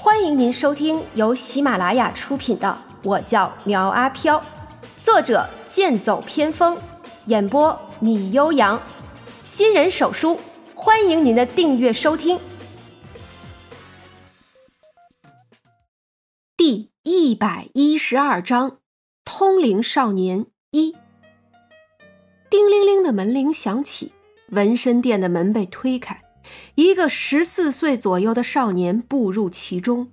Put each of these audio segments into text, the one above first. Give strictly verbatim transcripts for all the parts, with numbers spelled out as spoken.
欢迎您收听由喜马拉雅出品的《我叫苗阿飘》，作者剑走偏锋，演播米悠扬，新人手书，欢迎您的订阅收听。第一百一十二章，通灵少年一。叮铃铃的门铃响起，纹身店的门被推开。一个十四岁左右的少年步入其中，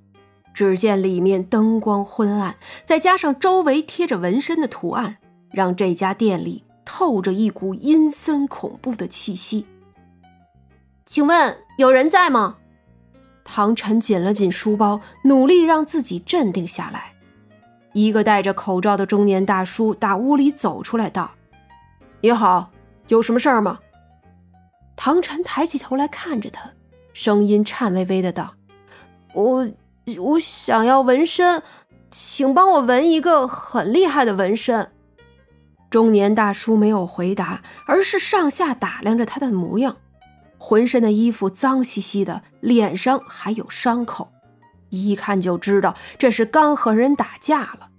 只见里面灯光昏暗，再加上周围贴着纹身的图案，让这家店里透着一股阴森恐怖的气息。请问有人在吗？唐晨紧了紧书包，努力让自己镇定下来。一个戴着口罩的中年大叔打屋里走出来道：你好，有什么事儿吗？唐晨抬起头来看着他，声音颤巍巍的道：我我想要纹身，请帮我纹一个很厉害的纹身。中年大叔没有回答，而是上下打量着他的模样，浑身的衣服脏兮兮的，脸上还有伤口，一看就知道这是刚和人打架了，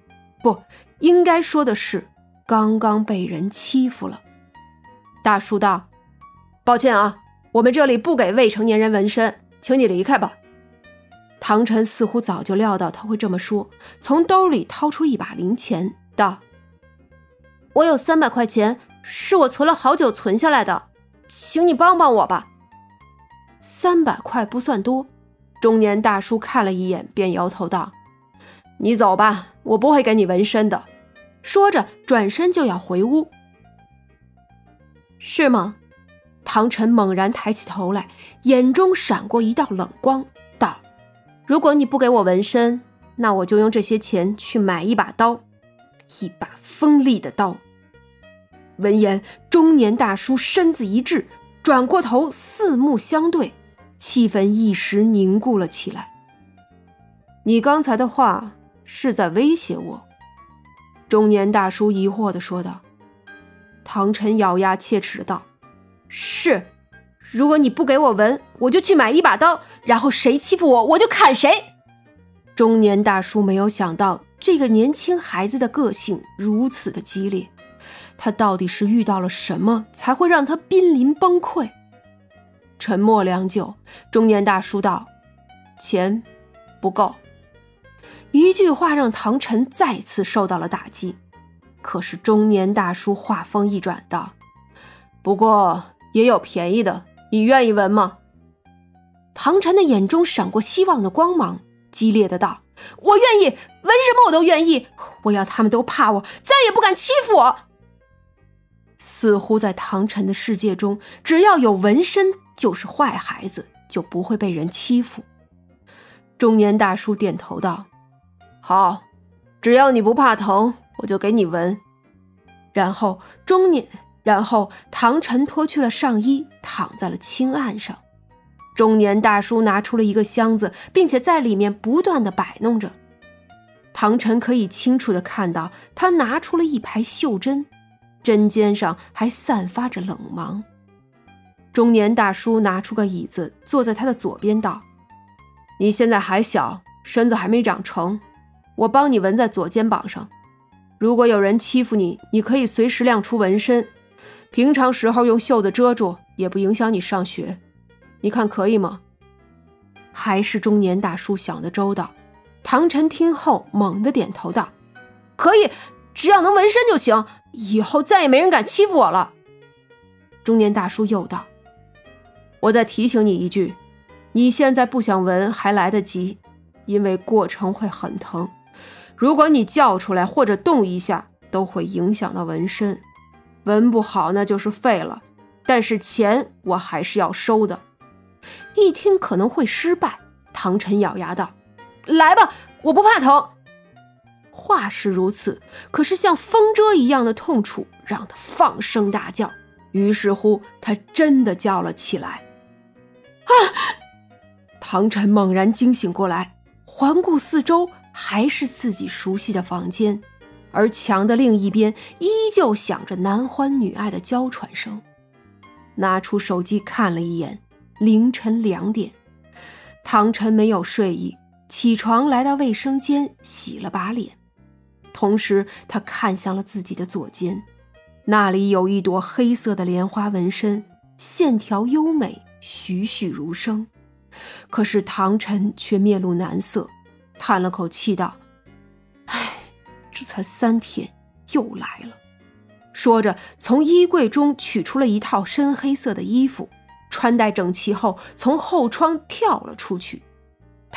不，应该说的是刚刚被人欺负了。大叔道：抱歉啊，我们这里不给未成年人纹身，请你离开吧。唐晨似乎早就料到他会这么说，从兜里掏出一把零钱，道：我有三百块钱，是我存了好久存下来的，请你帮帮我吧。三百块不算多，中年大叔看了一眼，便摇头道：你走吧，我不会给你纹身的。说着，转身就要回屋。是吗？唐晨猛然抬起头来，眼中闪过一道冷光，道：如果你不给我纹身，那我就用这些钱去买一把刀，一把锋利的刀。闻言，中年大叔身子一滞，转过头，四目相对，气氛一时凝固了起来。你刚才的话是在威胁我？中年大叔疑惑地说道。唐晨咬牙切齿地道：是，如果你不给我纹，我就去买一把刀，然后谁欺负我，我就砍谁。中年大叔没有想到这个年轻孩子的个性如此的激烈，他到底是遇到了什么才会让他濒临崩溃？沉默良久，中年大叔道：钱不够。一句话让唐晨再次受到了打击，可是中年大叔话锋一转道：不过也有便宜的，你愿意纹吗？唐晨的眼中闪过希望的光芒，激烈的道：我愿意，纹什么我都愿意，我要他们都怕我，再也不敢欺负我。似乎在唐晨的世界中，只要有纹身就是坏孩子，就不会被人欺负。中年大叔点头道：好，只要你不怕疼，我就给你纹。然后中年然后唐晨脱去了上衣，躺在了青案上。中年大叔拿出了一个箱子，并且在里面不断地摆弄着。唐晨可以清楚地看到他拿出了一排袖针，针尖上还散发着冷芒。中年大叔拿出个椅子坐在他的左边道：你现在还小，身子还没长成，我帮你纹在左肩膀上，如果有人欺负你，你可以随时亮出纹身，平常时候用袖子遮住，也不影响你上学，你看可以吗？还是中年大叔想得周到。唐晨听后猛地点头道：可以，只要能纹身就行，以后再也没人敢欺负我了。中年大叔又道：我再提醒你一句，你现在不想纹还来得及，因为过程会很疼，如果你叫出来或者动一下，都会影响到纹身，纹不好那就是废了，但是钱我还是要收的。一听可能会失败，唐晨咬牙道：来吧，我不怕疼。话是如此，可是像风蛰一样的痛楚让他放声大叫，于是乎他真的叫了起来。啊！唐晨猛然惊醒过来，环顾四周，还是自己熟悉的房间。而墙的另一边依旧响着男欢女爱的娇喘声。拿出手机看了一眼，凌晨两点。唐晨没有睡意，起床来到卫生间洗了把脸，同时他看向了自己的左肩，那里有一朵黑色的莲花纹身，线条优美，栩栩如生。可是唐晨却面露难色，叹了口气道：哎，这才三天又来了。说着从衣柜中取出了一套深黑色的衣服，穿戴整齐后从后窗跳了出去。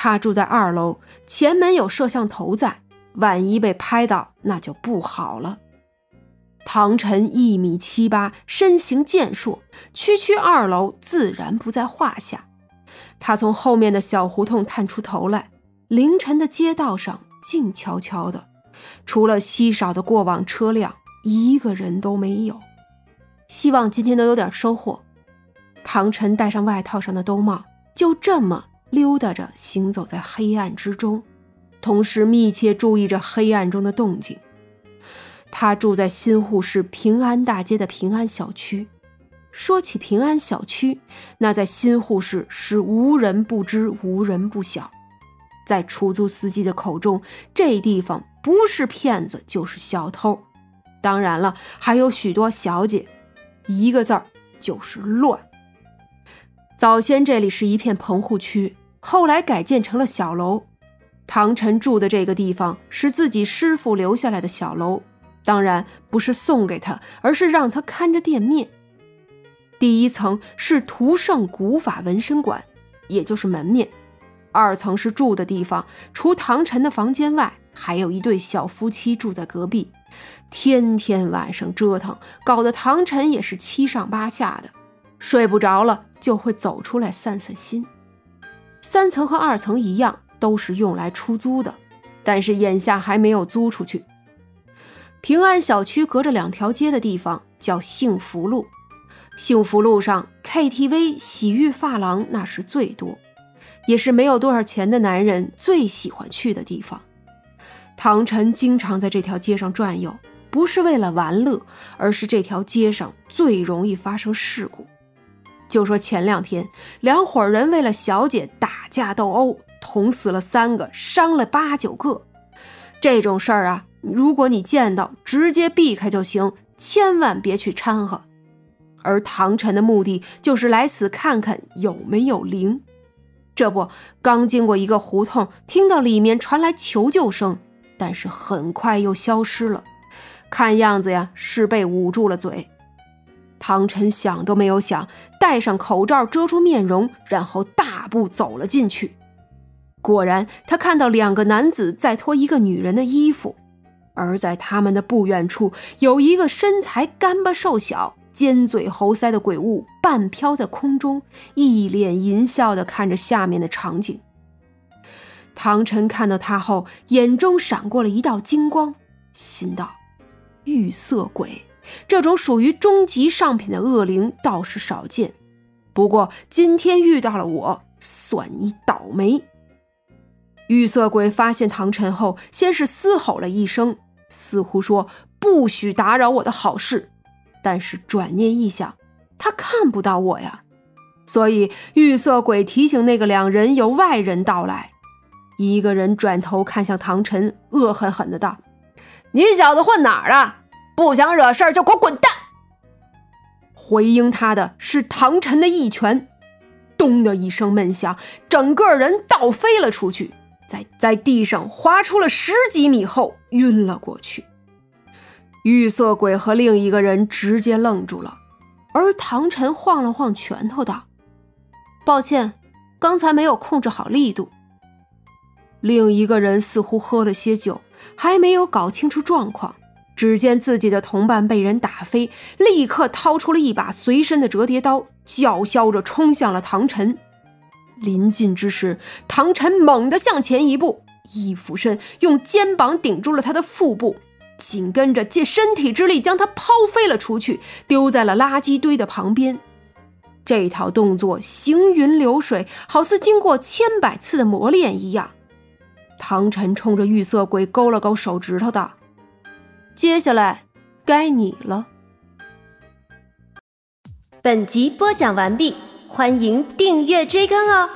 他住在二楼，前门有摄像头在，万一被拍到那就不好了。唐晨一米七八，身形健硕，区区二楼自然不在话下。他从后面的小胡同探出头来，凌晨的街道上静悄悄的，除了稀少的过往车辆，一个人都没有。希望今天能有点收获。唐晨戴上外套上的兜帽，就这么溜达着行走在黑暗之中，同时密切注意着黑暗中的动静。他住在新沪市平安大街的平安小区。说起平安小区，那在新沪市是无人不知，无人不晓。在出租司机的口中，这地方不是骗子就是小偷，当然了还有许多小姐，一个字儿就是乱。早先这里是一片棚户区，后来改建成了小楼。唐晨住的这个地方是自己师父留下来的小楼，当然不是送给他，而是让他看着店面。第一层是图胜古法纹身馆，也就是门面。二层是住的地方，除唐晨的房间外，还有一对小夫妻住在隔壁，天天晚上折腾，搞得唐晨也是七上八下的，睡不着了就会走出来散散心。三层和二层一样，都是用来出租的，但是眼下还没有租出去。平安小区隔着两条街的地方叫幸福路，幸福路上 K T V 洗浴发廊那是最多，也是没有多少钱的男人最喜欢去的地方。唐晨经常在这条街上转悠，不是为了玩乐，而是这条街上最容易发生事故。就说前两天，两伙人为了小姐打架斗殴，捅死了三个，伤了八九个。这种事儿啊，如果你见到，直接避开就行，千万别去掺和。而唐晨的目的就是来此看看有没有灵。这不，刚经过一个胡同，听到里面传来求救声，但是很快又消失了，看样子呀是被捂住了嘴。唐晨想都没有想，戴上口罩遮住面容，然后大步走了进去。果然他看到两个男子在脱一个女人的衣服，而在他们的不远处，有一个身材干巴瘦小，尖嘴猴腮的鬼物半飘在空中，一脸淫笑地看着下面的场景。唐晨看到他后，眼中闪过了一道金光，心道：玉色鬼，这种属于终极上品的恶灵倒是少见，不过今天遇到了我，算你倒霉。玉色鬼发现唐晨后，先是嘶吼了一声，似乎说不许打扰我的好事。但是转念一想，他看不到我呀，所以玉色鬼提醒那个两人有外人到来。一个人转头看向唐晨，恶狠狠地道：你小子混哪儿啊？不想惹事儿就给我滚蛋！回应他的是唐晨的一拳，咚的一声闷响，整个人倒飞了出去，在在地上滑出了十几米后晕了过去。玉色鬼和另一个人直接愣住了，而唐晨晃了晃拳头道：抱歉，刚才没有控制好力度。另一个人似乎喝了些酒，还没有搞清楚状况，只见自己的同伴被人打飞，立刻掏出了一把随身的折叠刀，叫嚣着冲向了唐晨。临近之时，唐晨猛地向前一步，一俯身用肩膀顶住了他的腹部，紧跟着借身体之力将他抛飞了出去，丢在了垃圾堆的旁边。这套动作行云流水，好似经过千百次的磨练一样。唐晨冲着玉色鬼勾了勾手指头道：接下来该你了。本集播讲完毕，欢迎订阅追更哦。